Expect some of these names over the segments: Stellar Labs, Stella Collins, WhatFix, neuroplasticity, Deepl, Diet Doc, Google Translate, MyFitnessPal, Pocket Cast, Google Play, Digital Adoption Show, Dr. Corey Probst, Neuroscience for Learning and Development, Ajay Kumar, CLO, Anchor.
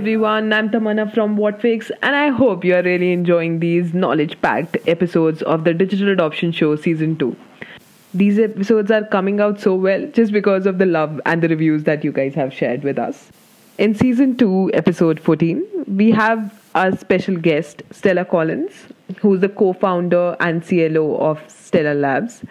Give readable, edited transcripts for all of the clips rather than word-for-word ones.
everyone, I'm Tamanna from WhatFix, and I hope you are really enjoying these knowledge-packed episodes of the Digital Adoption Show Season 2. These episodes are coming out so well just because of the love and the reviews that you guys have shared with us. In Season 2, Episode 14, we have our special guest, Stella Collins, who's the co-founder and CLO of Stellar Labs,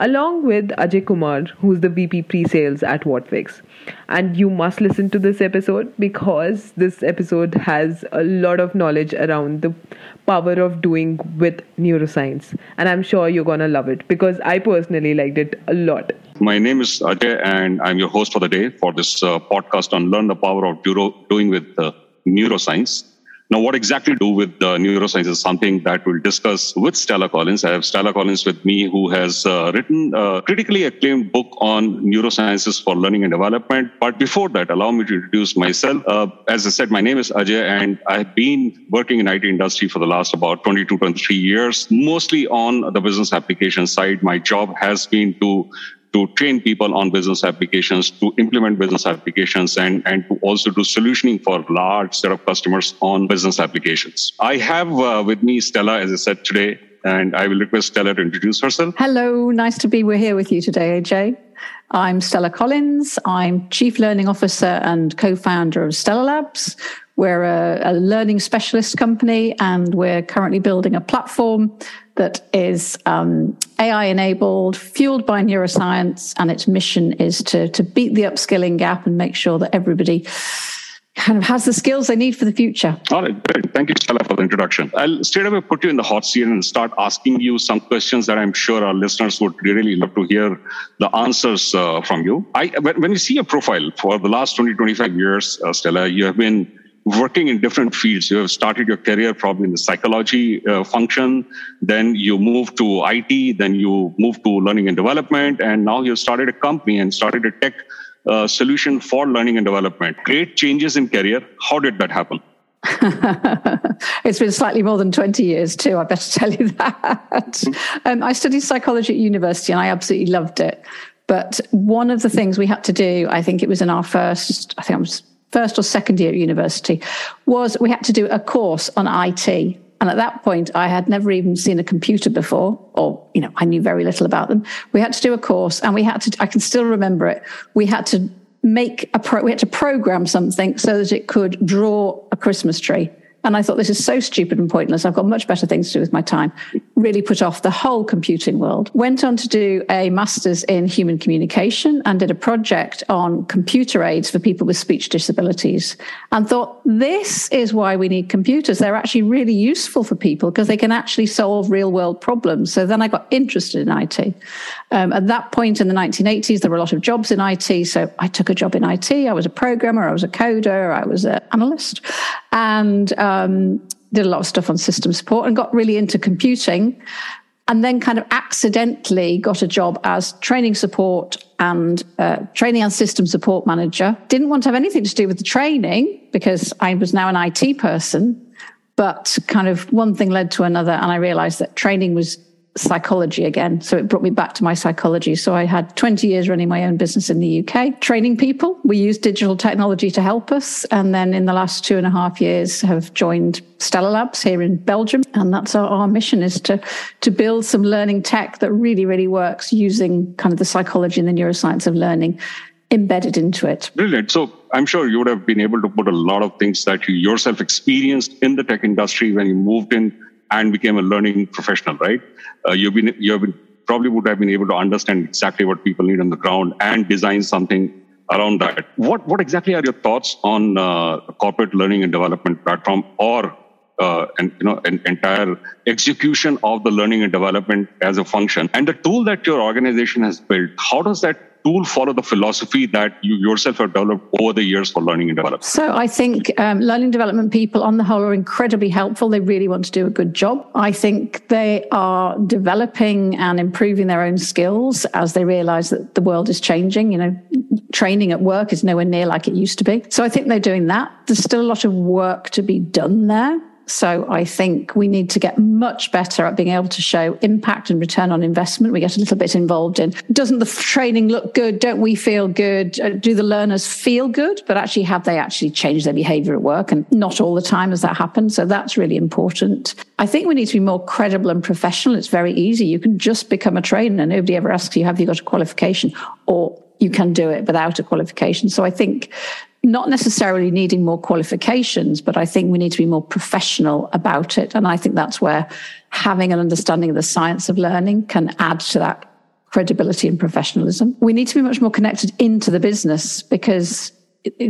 along with Ajay Kumar, who's the VP pre-sales at WhatFix. And you must listen to this episode because this episode has a lot of knowledge around the power of doing with neuroscience. And I'm sure you're going to love it because I personally liked it a lot. My name is Ajay and I'm your host for the day for this podcast on Learn the Power of Doing with Neuroscience. Now, what exactly do with neuroscience is something that we'll discuss with Stella Collins. I have Stella Collins with me, who has written a critically acclaimed book on neurosciences for learning and development. But before that, allow me to introduce myself. As I said, my name is Ajay, and I've been working in IT industry for the last about 22, 23 years, mostly on the business application side. My job has been to train people on business applications, to implement business applications, and to also do solutioning for large set of customers on business applications. I have with me Stella, as I said today, and I will request Stella to introduce herself. Hello, nice to be here with you today, Ajay. I'm Stella Collins. I'm Chief Learning Officer and co-founder of Stellar Labs. We're a learning specialist company, and we're currently building a platform that is AI-enabled, fueled by neuroscience, and its mission is to beat the upskilling gap and make sure that everybody kind of has the skills they need for the future. All right, great. Thank you, Stella, for the introduction. I'll straight away put you in the hot seat and start asking you some questions that I'm sure our listeners would really love to hear the answers from you. When you see your profile for the last 20, 25 years, Stella, you have been working in different fields. You have started your career probably in the psychology function, then you moved to IT, then you moved to learning and development, and now you've started a company and started a tech solution for learning and development. Great changes in career. How did that happen? It's been slightly more than 20 years too, I better tell you that. I studied psychology at university and I absolutely loved it. But one of the things we had to do, I think it was in our first or second year at university, was we had to do a course on IT. And at that point, I had never even seen a computer before, or, you know, I knew very little about them. We had to do a course and I can still remember it. We had to program something so that it could draw a Christmas tree. And I thought, this is so stupid and pointless. I've got much better things to do with my time. Really put off the whole computing world. Went on to do a master's in human communication and did a project on computer aids for people with speech disabilities. And thought, this is why we need computers. They're actually really useful for people because they can actually solve real world problems. So then I got interested in IT. At that point in the 1980s, there were a lot of jobs in IT. So I took a job in IT. I was a programmer. I was a coder. I was an analyst. And did a lot of stuff on system support and got really into computing, and then kind of accidentally got a job as training support and training and system support manager. Didn't want to have anything to do with the training because I was now an IT person, but kind of one thing led to another and I realized that training was psychology again. So it brought me back to my psychology. So I had 20 years running my own business in the UK, training people. We use digital technology to help us. And then in the last 2.5 years have joined Stellar Labs here in Belgium. And that's our mission, is to build some learning tech that really, really works using kind of the psychology and the neuroscience of learning embedded into it. Brilliant. So I'm sure you would have been able to put a lot of things that you yourself experienced in the tech industry when you moved in and became a learning professional, right? You probably would have been able to understand exactly what people need on the ground and design something around that. What exactly are your thoughts on a corporate learning and development platform, or an entire execution of the learning and development as a function? And the tool that your organization has built, how does that tool follow the philosophy that you yourself have developed over the years for learning and development? So I think learning development people on the whole are incredibly helpful. They really want to do a good job. I think they are developing and improving their own skills as they realize that the world is changing. You know, training at work is nowhere near like it used to be. So I think they're doing that. There's still a lot of work to be done there. So I think we need to get much better at being able to show impact and return on investment. We get a little bit involved in, doesn't the training look good? Don't we feel good? Do the learners feel good? But actually, have they actually changed their behavior at work? And not all the time has that happened. So that's really important. I think we need to be more credible and professional. It's very easy. You can just become a trainer. Nobody ever asks you, have you got a qualification? Or you can do it without a qualification. So I think not necessarily needing more qualifications, but I think we need to be more professional about it. And I think that's where having an understanding of the science of learning can add to that credibility and professionalism. We need to be much more connected into the business, because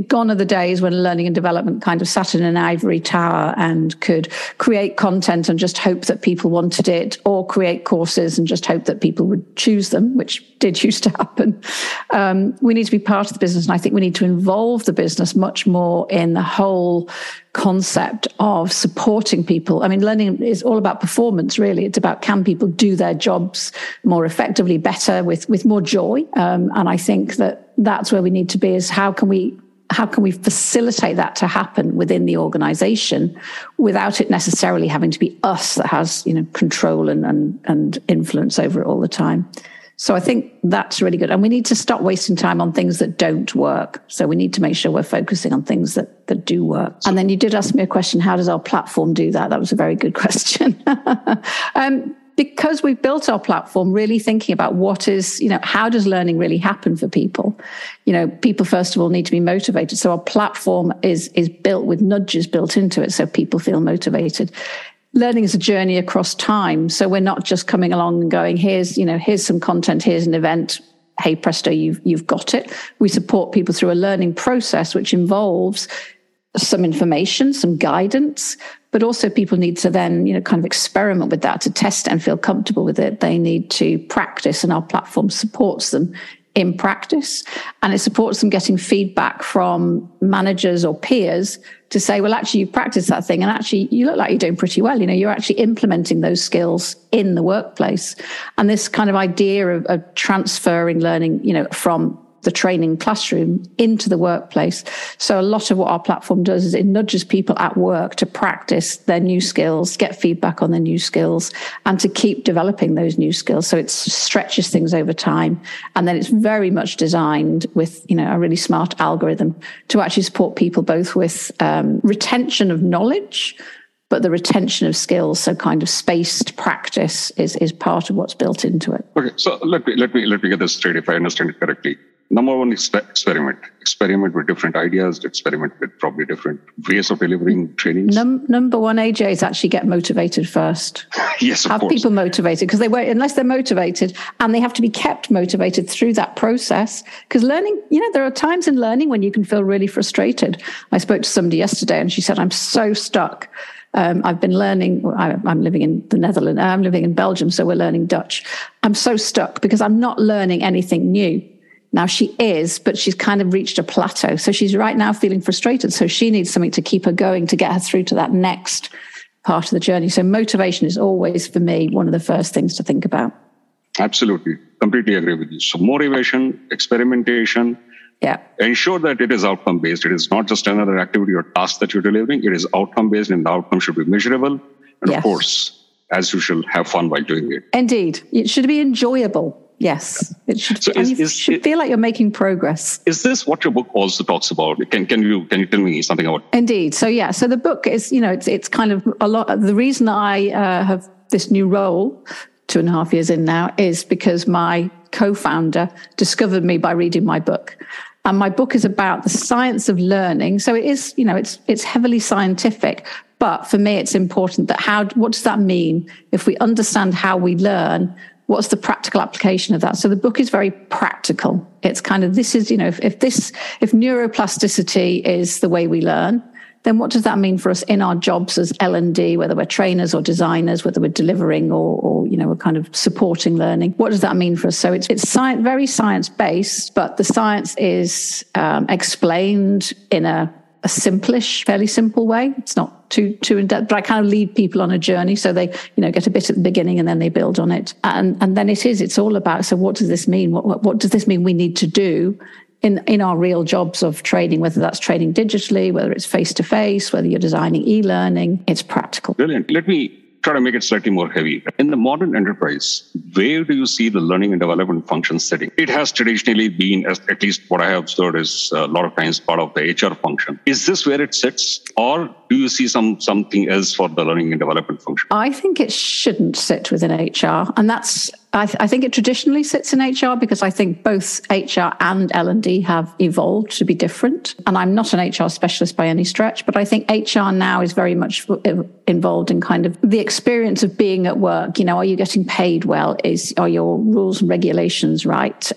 gone are the days when learning and development kind of sat in an ivory tower and could create content and just hope that people wanted it, or create courses and just hope that people would choose them, which did used to happen. We need to be part of the business, and I think we need to involve the business much more in the whole concept of supporting people. I mean, learning is all about performance, really. It's about, can people do their jobs more effectively, better, with more joy? And I think that's where we need to be, is how can we facilitate that to happen within the organization without it necessarily having to be us that has, control and influence over it all the time. So I think that's really good. And we need to stop wasting time on things that don't work. So we need to make sure we're focusing on things that do work. And then you did ask me a question, how does our platform do that? That was a very good question. Because we've built our platform really thinking about what is, how does learning really happen for people? People, first of all, need to be motivated. So our platform is built with nudges built into it so people feel motivated. Learning is a journey across time. So we're not just coming along and going, here's some content, here's an event. Hey, presto, you've got it. We support people through a learning process, which involves some information, some guidance, but also people need to then, kind of experiment with that to test and feel comfortable with it. They need to practice, and our platform supports them in practice, and it supports them getting feedback from managers or peers to say, well, actually, you practice that thing and actually you look like you're doing pretty well. You're actually implementing those skills in the workplace. And this kind of idea of transferring learning, from the training classroom into the workplace. So a lot of what our platform does is it nudges people at work to practice their new skills, get feedback on their new skills, and to keep developing those new skills. So it stretches things over time. And then it's very much designed with, a really smart algorithm to actually support people both with retention of knowledge, but the retention of skills, so kind of spaced practice is part of what's built into it. Okay, so let me get this straight if I understand it correctly. Number one is experiment. Experiment with different ideas, experiment with probably different ways of delivering trainings. Number one, AJ, is actually get motivated first. Yes, of course. Have people motivated, because unless they're motivated, and they have to be kept motivated through that process. Because learning, there are times in learning when you can feel really frustrated. I spoke to somebody yesterday and she said, I'm so stuck. I've been learning, I'm living in the Netherlands, I'm living in Belgium, so we're learning Dutch. I'm so stuck because I'm not learning anything new. Now she is, but she's kind of reached a plateau. So she's right now feeling frustrated. So she needs something to keep her going, to get her through to that next part of the journey. So motivation is always, for me, one of the first things to think about. Absolutely. Completely agree with you. So motivation, experimentation. Yeah. Ensure that it is outcome-based. It is not just another activity or task that you're delivering. It is outcome-based, and the outcome should be measurable. And yes, of course, as usual, have fun while doing it. Indeed. It should be enjoyable. Yes, it should. So you should feel like you're making progress. Is this what your book also talks about? Can you tell me something about it? Indeed. So yeah. So the book is, it's kind of a lot. The reason I have this new role, 2.5 years in now, is because my co-founder discovered me by reading my book. And my book is about the science of learning. So it is, it's heavily scientific. But for me, it's important that what does that mean? If we understand how we learn, what's the practical application of that? So the book is very practical. It's kind of, this is, if neuroplasticity is the way we learn, then what does that mean for us in our jobs as L&D, whether we're trainers or designers, whether we're delivering or we're kind of supporting learning? What does that mean for us? So it's science, very science-based, but the science is explained in a simplish, fairly simple way. It's not too in depth, but I kind of lead people on a journey. So they, get a bit at the beginning and then they build on it. And then it's all about, so what does this mean? What does this mean we need to do in our real jobs of trading, whether that's trading digitally, whether it's face-to-face, whether you're designing e-learning, it's practical. Brilliant. Let me try to make it slightly more heavy. In the modern enterprise, where do you see the learning and development function sitting? It has traditionally been, at least what I have observed, is a lot of times part of the HR function. Is this where it sits, or do you see something else for the learning and development function? I think it shouldn't sit within HR, and that's I think it traditionally sits in HR because I think both HR and L&D have evolved to be different. And I'm not an HR specialist by any stretch, but I think HR now is very much involved in kind of the experience of being at work. You know, are you getting paid well? Are your rules and regulations right?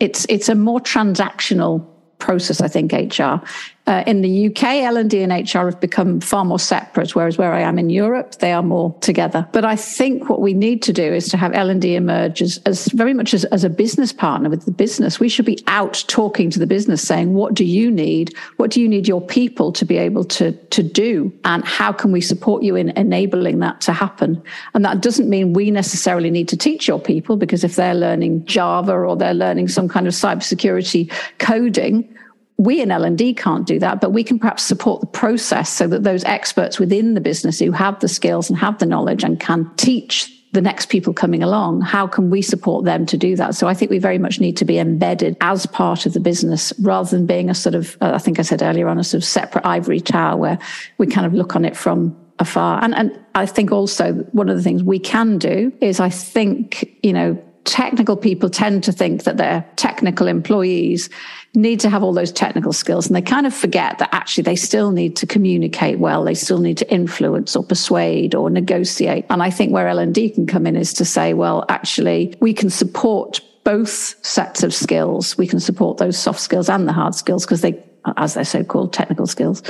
It's a more transactional process, I think, HR. In the UK, L&D and HR have become far more separate, whereas where I am in Europe, they are more together. But I think what we need to do is to have L&D emerge as very much as a business partner with the business. We should be out talking to the business saying, what do you need? What do you need your people to be able to do? And how can we support you in enabling that to happen? And that doesn't mean we necessarily need to teach your people, because if they're learning Java or they're learning some kind of cybersecurity coding, we in L&D can't do that, but we can perhaps support the process so that those experts within the business who have the skills and have the knowledge and can teach the next people coming along, how can we support them to do that? So I think we very much need to be embedded as part of the business rather than being a sort of, I think I said earlier on, a sort of separate ivory tower where we kind of look on it from afar. And I think also one of the things we can do is I think, you know, technical people tend to think that their technical employees need to have all those technical skills, and they kind of forget that actually they still need to communicate well, they still need to influence or persuade or negotiate. And I think where L&D can come in is to say, well, actually, we can support both sets of skills. We can support those soft skills and the hard skills, because they, as they're so-called technical skills,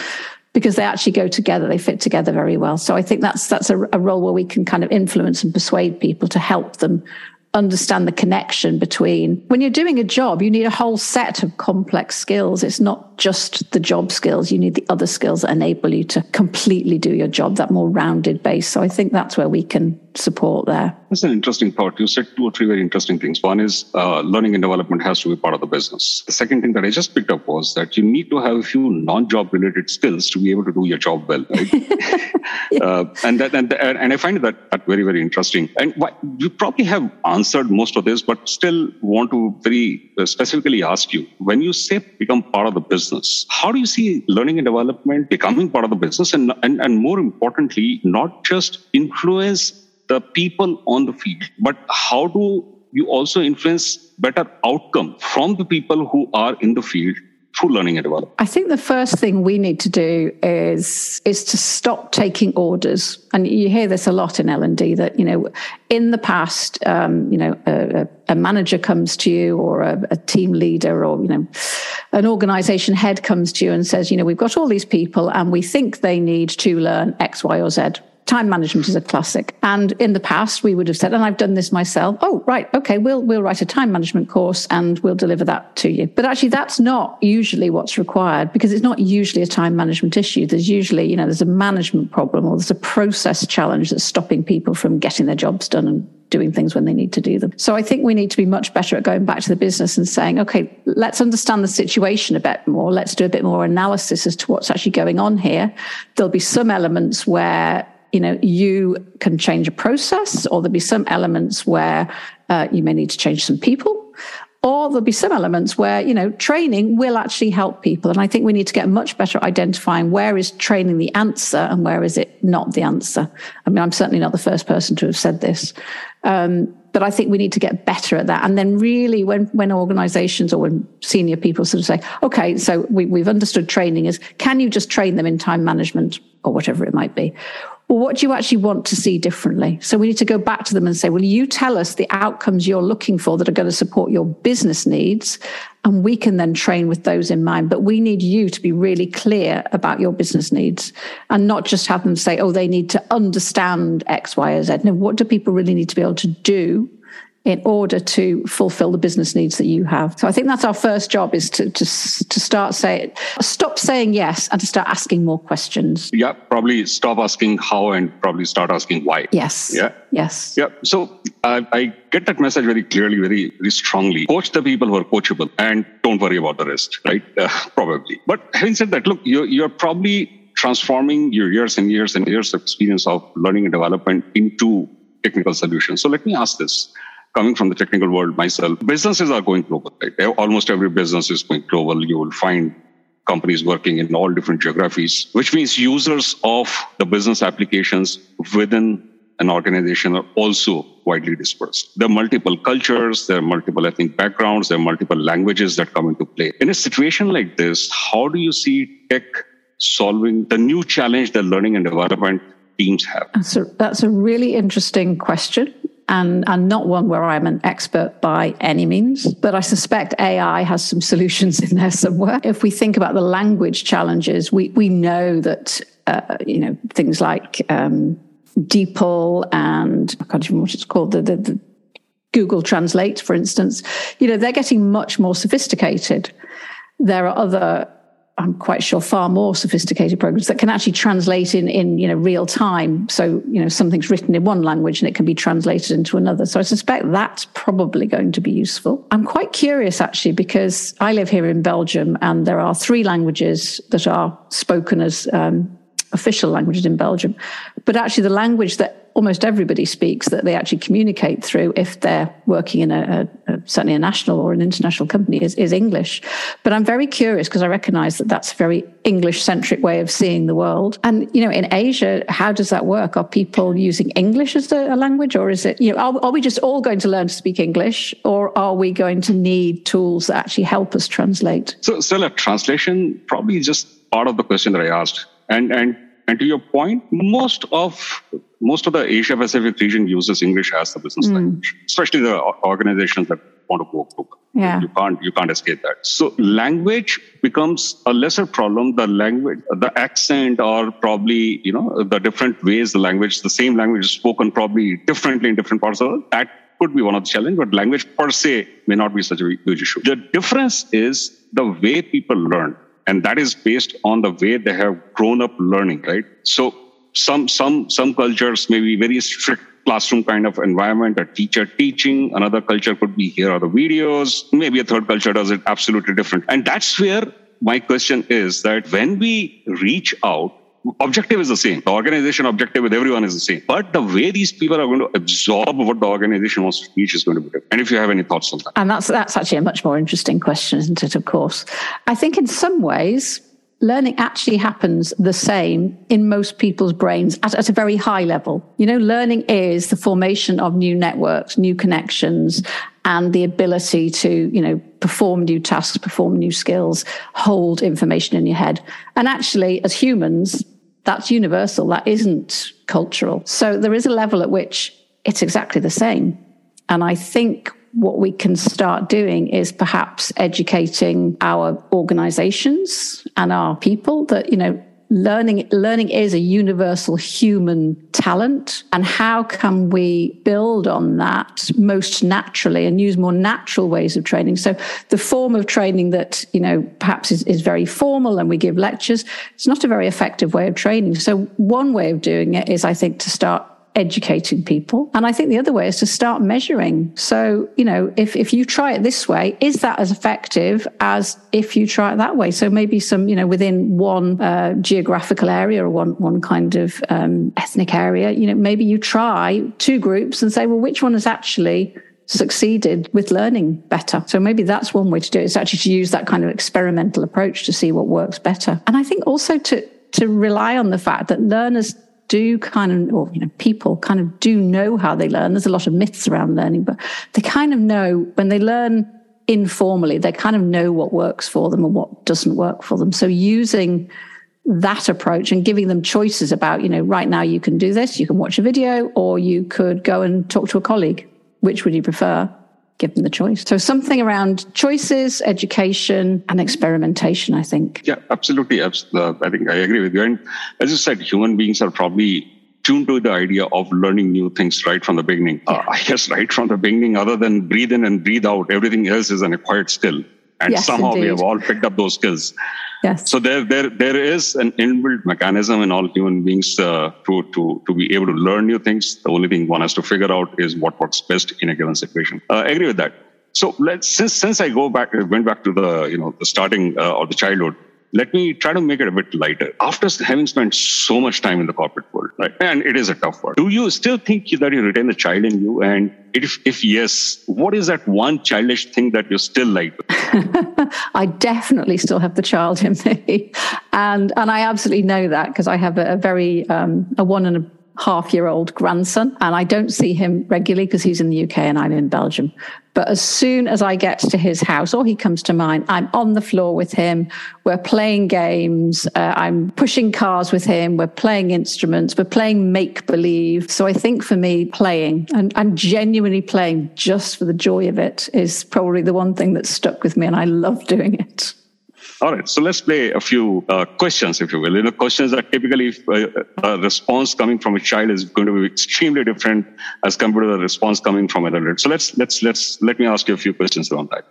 because they actually go together, they fit together very well. So I think that's a role where we can kind of influence and persuade people to help them understand the connection between, when you're doing a job, you need a whole set of complex skills. It's not just the job skills. You need the other skills that enable you to completely do your job, that more rounded base. So I think that's where we can support there. That's an interesting thought. You said two or three very interesting things. One is learning and development has to be part of the business. The second thing that I just picked up was that you need to have a few non-job related skills to be able to do your job well, right? Yeah. And I find that very, very interesting. And you probably have answered most of this, but still want to very specifically ask you, when you say become part of the business, how do you see learning and development becoming part of the business? And more importantly, not just influence the people on the field, but how do you also influence better outcome from the people who are in the field through learning and development? I think the first thing we need to do is to stop taking orders. And you hear this a lot in L&D that, you know, in the past, a manager comes to you, or a team leader, or, you know, an organization head comes to you and says, you know, we've got all these people and we think they need to learn X, Y, or Z. Time management is a classic. And in the past, we would have said, and I've done this myself, oh, right, okay, we'll write a time management course and we'll deliver that to you. But actually, that's not usually what's required, because it's not usually a time management issue. There's usually, you know, there's a management problem, or there's a process challenge that's stopping people from getting their jobs done and doing things when they need to do them. So I think we need to be much better at going back to the business and saying, okay, let's understand the situation a bit more. Let's do a bit more analysis as to what's actually going on here. There'll be some elements where, you know, you can change a process, or there'll be some elements where you may need to change some people, or there'll be some elements where, you know, training will actually help people. And I think we need to get much better at identifying where is training the answer and where is it not the answer. I mean, I'm certainly not the first person to have said this. But I think we need to get better at that. And then really when organizations or when senior people sort of say, okay, so we've understood training is, can you just train them in time management or whatever it might be? Well, what do you actually want to see differently? So we need to go back to them and say, well, you tell us the outcomes you're looking for that are going to support your business needs, and we can then train with those in mind. But we need you to be really clear about your business needs, and not just have them say, oh, they need to understand X, Y, or Z. Now, what do people really need to be able to do in order to fulfill the business needs that you have. So I think that's our first job, is to stop saying yes and to start asking more questions. Yeah, probably stop asking how and probably start asking why. Yes. Yeah. Yes. Yeah. So I get that message very clearly, very, very strongly. Coach the people who are coachable and don't worry about the rest, right? Probably. But having said that, look, you're probably transforming your years and years and years of experience of learning and development into technical solutions. So let me ask this. Coming from the technical world myself, businesses are going global, right? Almost every business is going global. You will find companies working in all different geographies, which means users of the business applications within an organization are also widely dispersed. There are multiple cultures, there are multiple ethnic backgrounds, there are multiple languages that come into play. In a situation like this, how do you see tech solving the new challenge that learning and development teams have? So that's a really interesting question. And not one where I'm an expert by any means, but I suspect AI has some solutions in there somewhere. If we think about the language challenges, we know that things like Deepl and I can't even remember what it's called, the Google Translate, for instance. They're getting much more sophisticated. There are other, I'm quite sure, far more sophisticated programs that can actually translate in real time. So, something's written in one language and it can be translated into another. So I suspect that's probably going to be useful. I'm quite curious, actually, because I live here in Belgium and there are 3 languages that are spoken as official languages in Belgium. But actually the language that almost everybody speaks, that they actually communicate through if they're working in certainly a national or an international company, is English. But I'm very curious because I recognize that that's a very English-centric way of seeing the world. And, in Asia, how does that work? Are people using English as a language, or is it, are we just all going to learn to speak English, or are we going to need tools that actually help us translate? So, Stella, translation probably just part of the question that I asked. And to your point, most of the Asia Pacific region uses English as the business language, especially the organizations that want to go global. Yeah. You can't escape that. So language becomes a lesser problem. The language, the accent, or probably the different ways the same language is spoken probably differently in different parts of the world. That could be one of the challenges. But language per se may not be such a huge issue. The difference is the way people learn, and that is based on the way they have grown up learning, right? So some cultures may be very strict classroom kind of environment, a teacher teaching. Another culture could be, here are the videos. Maybe a third culture does it absolutely different. And that's where my question is that when we reach out, objective is the same. The organization objective with everyone is the same. But the way these people are going to absorb what the organization wants to teach is going to be different. And if you have any thoughts on that. And that's actually a much more interesting question, isn't it, of course? I think in some ways, learning actually happens the same in most people's brains at a very high level. Learning is the formation of new networks, new connections, and the ability to, perform new tasks, perform new skills, hold information in your head. And actually, as humans, that's universal. That isn't cultural. So there is a level at which it's exactly the same. And I think what we can start doing is perhaps educating our organizations and our people that, learning is a universal human talent. And how can we build on that most naturally and use more natural ways of training? So the form of training that, perhaps is very formal and we give lectures, it's not a very effective way of training. So one way of doing it is, I think, to start educating people. And I think the other way is to start measuring. So, if you try it this way, is that as effective as if you try it that way? So maybe some, within one geographical area or one kind of ethnic area, maybe you try 2 groups and say, well, which one has actually succeeded with learning better? So maybe that's one way to do it, is actually to use that kind of experimental approach to see what works better. And I think also to rely on the fact that learners people kind of do know how they learn. There's a lot of myths around learning, but they kind of know when they learn informally, they kind of know what works for them and what doesn't work for them. So using that approach and giving them choices about, right now you can do this, you can watch a video, or you could go and talk to a colleague. Which would you prefer? Give them the choice. So something around choices, education, and experimentation, I think. Yeah, absolutely. I think I agree with you. And as you said, human beings are probably tuned to the idea of learning new things right from the beginning. I guess right from the beginning, other than breathe in and breathe out, everything else is an acquired skill. And yes, somehow indeed. We have all picked up those skills. Yes. So there is an inbuilt mechanism in all human beings to be able to learn new things. The only thing one has to figure out is what works best in a given situation. I agree with that. So since I went back to the the starting of the childhood, let me try to make it a bit lighter. After having spent so much time in the corporate world, right, and it is a tough world, do you still think that you retain the child in you? And if yes, what is that one childish thing that you still like? I definitely still have the child in me, and I absolutely know that because I have a very a 1.5-year-old grandson, and I don't see him regularly because he's in the UK and I'm in Belgium. But as soon as I get to his house or he comes to mine, I'm on the floor with him. We're playing games. I'm pushing cars with him. We're playing instruments. We're playing make-believe. So I think for me, playing and genuinely playing just for the joy of it is probably the one thing that stuck with me, and I love doing it. All right. So let's play a few questions, if you will. Questions that typically a response coming from a child is going to be extremely different as compared to the response coming from an adult. So let me ask you a few questions around that.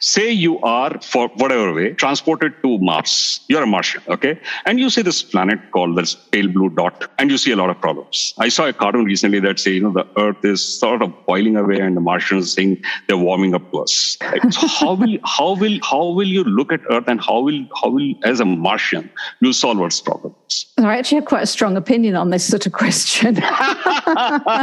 Say you are, for whatever way, transported to Mars. You're a Martian, okay? And you see this planet called this pale blue dot, and you see a lot of problems. I saw a cartoon recently that say, the Earth is sort of boiling away, and the Martians saying they're warming up to us. Right? So how will you look at Earth, and how will as a Martian you solve Earth's problems? I actually have quite a strong opinion on this sort of question. I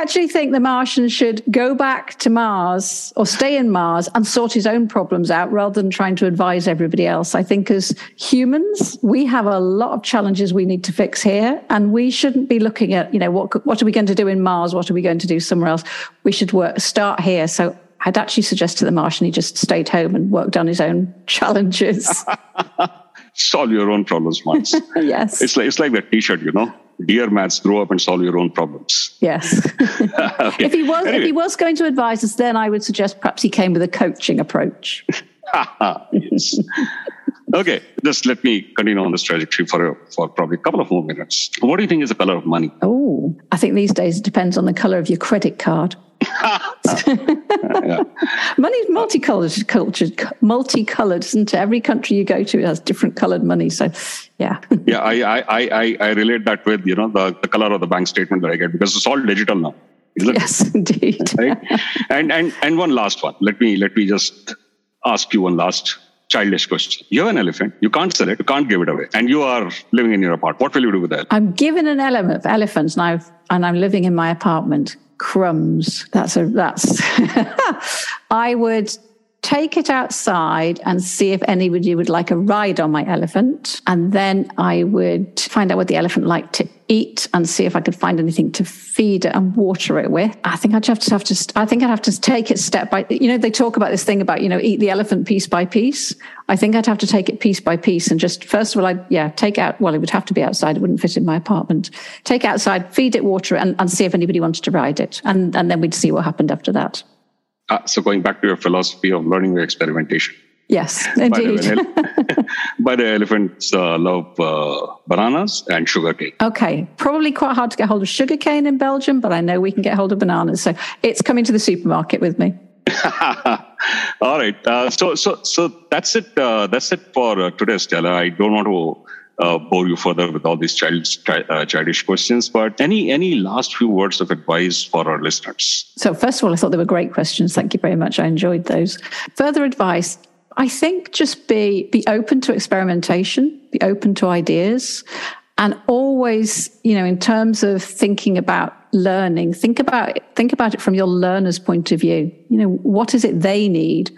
actually think the Martian should go back to Mars or stay in Mars and sort his own problems out rather than trying to advise everybody else. I think as humans, we have a lot of challenges we need to fix here, and we shouldn't be looking at, what are we going to do in Mars? What are we going to do somewhere else? We should start here. So I'd actually suggest to the Martian he just stayed home and worked on his own challenges. Solve your own problems, Mats. Yes. It's like that T-shirt, Dear Mats, grow up and solve your own problems. Yes. Okay. If he was going to advise us, then I would suggest perhaps he came with a coaching approach. Yes. Okay, just let me continue on this trajectory for probably a couple of more minutes. What do you think is the color of money? Oh, I think these days it depends on the color of your credit card. Yeah. Money is multicolored, isn't it? Every country you go to, it has different colored money. So, yeah. Yeah, I relate that with, the color of the bank statement that I get, because it's all digital now. Yes, indeed. Right? And one last one. Let me just ask you one last childish question. You have an elephant. You can't sell it. You can't give it away. And you are living in your apartment. What will you do with that? I'm given an elephant and I'm living in my apartment. Crumbs. I would take it outside and see if anybody would like a ride on my elephant. And then I would find out what the elephant liked to eat and see if I could find anything to feed it and water it with. I think I'd have to take it step by, they talk about this thing about, eat the elephant piece by piece. I think I'd have to take it piece by piece and just, first of all, it would have to be outside. It wouldn't fit in my apartment. Take outside, feed it, water it, and see if anybody wanted to ride it. And then we'd see what happened after that. So going back to your philosophy of learning by experimentation. Yes, indeed. By the elephants love bananas and sugarcane. Okay, probably quite hard to get hold of sugarcane in Belgium, but I know we can get hold of bananas. So it's coming to the supermarket with me. All right. So that's it. That's it for today, Stella. I don't want to bore you further with all these childish questions, but any last few words of advice for our listeners? So first of all, I thought they were great questions. Thank you very much. I enjoyed those. Further advice, I think just be open to experimentation, be open to ideas, and always, in terms of thinking about learning, think about it from your learner's point of view. What is it they need?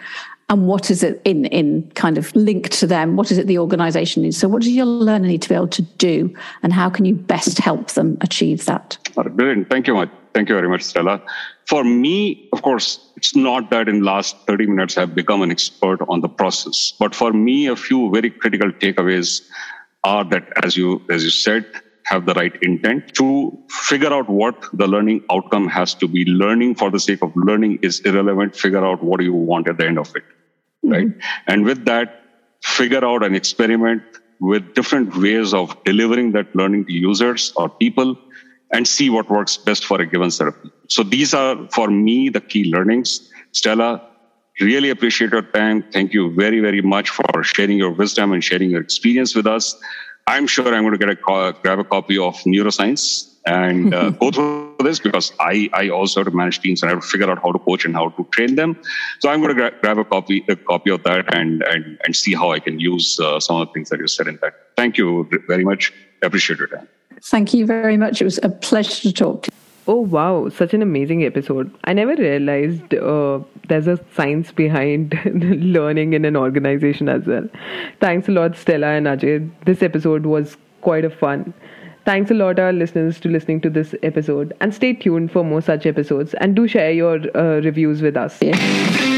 And what is it in kind of linked to them? What is it the organization needs? So what does your learner need to be able to do? And how can you best help them achieve that? All right, brilliant. Thank you much. Thank you very much, Stella. For me, of course, it's not that in the last 30 minutes I've become an expert on the process. But for me, a few very critical takeaways are that, as you said, have the right intent to figure out what the learning outcome has to be. Learning for the sake of learning is irrelevant. Figure out what you want at the end of it, right? Mm-hmm. And with that, figure out an experiment, with different ways of delivering that learning to users or people and see what works best for a given therapy. So these are, for me, the key learnings. Stella, really appreciate your time. Thank you very, very much for sharing your wisdom and sharing your experience with us. I'm sure I'm going to get grab a copy of Neuroscience and go through this, because I also have to manage teams and I have to figure out how to coach and how to train them. So I'm going to grab a copy of that and see how I can use some of the things that you said in that. Thank you very much. Appreciate your time. Thank you very much. It was a pleasure to talk to you. Oh, wow. Such an amazing episode. I never realized there's a science behind learning in an organization as well. Thanks a lot, Stella and Ajay. This episode was quite a fun. Thanks a lot, our listeners, to listening to this episode. And stay tuned for more such episodes. And do share your reviews with us. Yeah.